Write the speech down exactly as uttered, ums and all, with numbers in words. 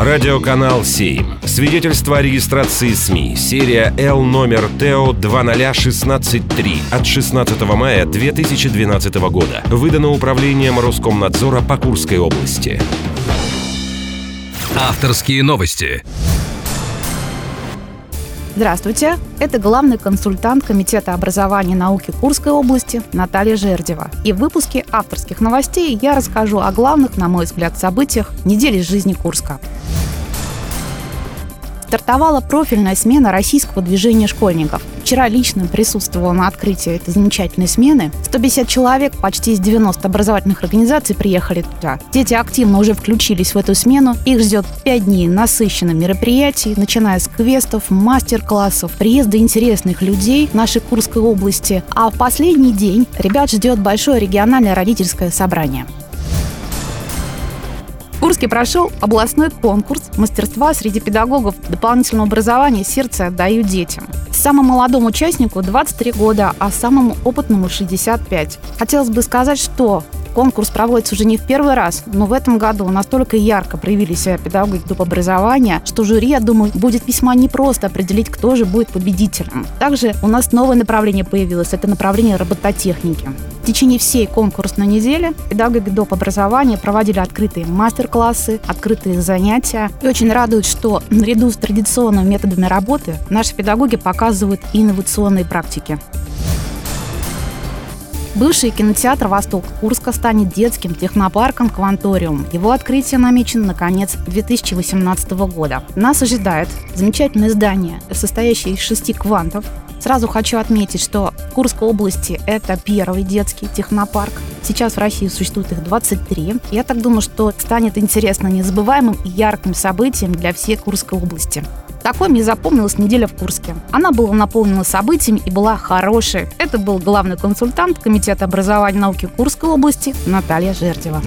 Радиоканал «Сейм». Свидетельство о регистрации СМИ. Серия Л номер Т О ноль ноль один шесть три от шестнадцатого мая две тысячи двенадцатого года. Выдано Управлением Роскомнадзора по Курской области. Авторские новости. Здравствуйте, это главный консультант Комитета образования и науки Курской области Наталья Жердева. И в выпуске авторских новостей я расскажу о главных, на мой взгляд, событиях недели жизни Курска. Стартовала профильная смена российского движения школьников. Вчера лично присутствовала на открытии этой замечательной смены. сто пятьдесят человек, почти из девяноста образовательных организаций приехали туда. Дети активно уже включились в эту смену. Их ждет пять дней насыщенных мероприятий, начиная с квестов, мастер-классов, приезда интересных людей нашей Курской области. А в последний день ребят ждет большое региональное родительское собрание. В Курске прошел областной конкурс мастерства среди педагогов дополнительного образования «Сердце отдаю детям». Самому молодому участнику двадцать три года, а самому опытному шестьдесят пять. Хотелось бы сказать, что конкурс проводится уже не в первый раз, но в этом году настолько ярко проявили себя педагоги доп. Образования, что жюри, я думаю, будет весьма непросто определить, кто же будет победителем. Также у нас новое направление появилось, это направление робототехники. В течение всей конкурсной недели педагоги доп. Образования проводили открытые мастер-классы, открытые занятия. И очень радует, что наряду с традиционными методами работы наши педагоги показывают инновационные практики. Бывший кинотеатр «Восток» Курска станет детским технопарком «Кванториум». Его открытие намечено на конец две тысячи восемнадцатого года. Нас ожидает замечательное здание, состоящее из шести квантов. Сразу хочу отметить, что в Курской области это первый детский технопарк. Сейчас в России существует их двадцать три. Я так думаю, что станет интересно, незабываемым и ярким событием для всей Курской области. Такой мне запомнилась неделя в Курске. Она была наполнена событиями и была хорошей. Это был главный консультант Комитета образования и науки Курской области Наталья Жердева.